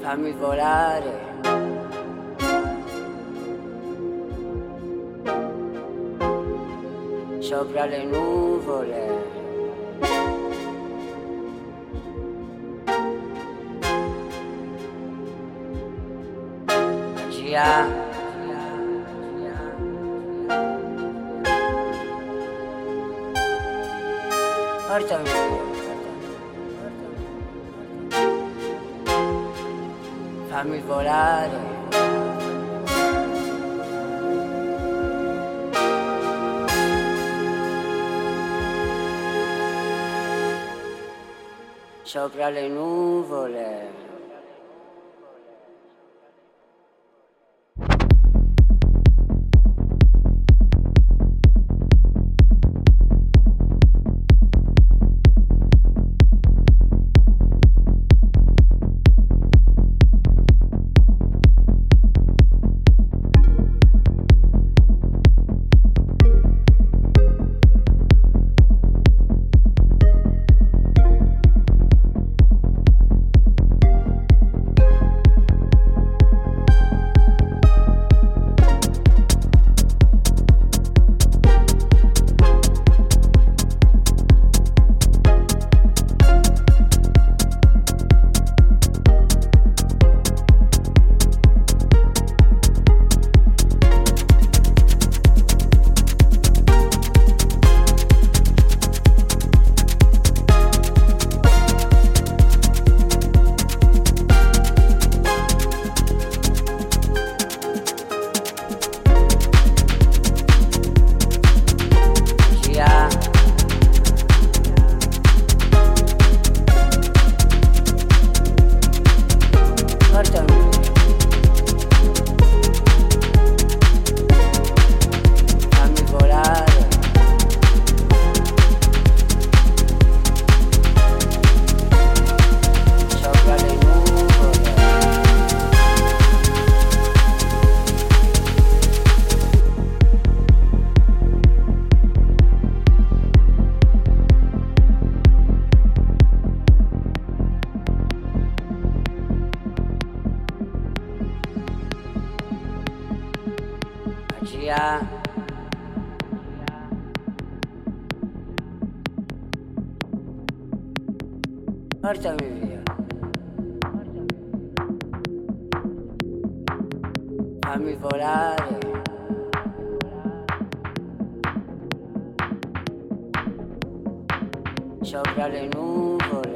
Fammi volare, sopra le nuvole, magia, portami via. Fammi volare, sopra le nuvole. हर चाबी भैया हामी बोला रे शौक वाले नू बोले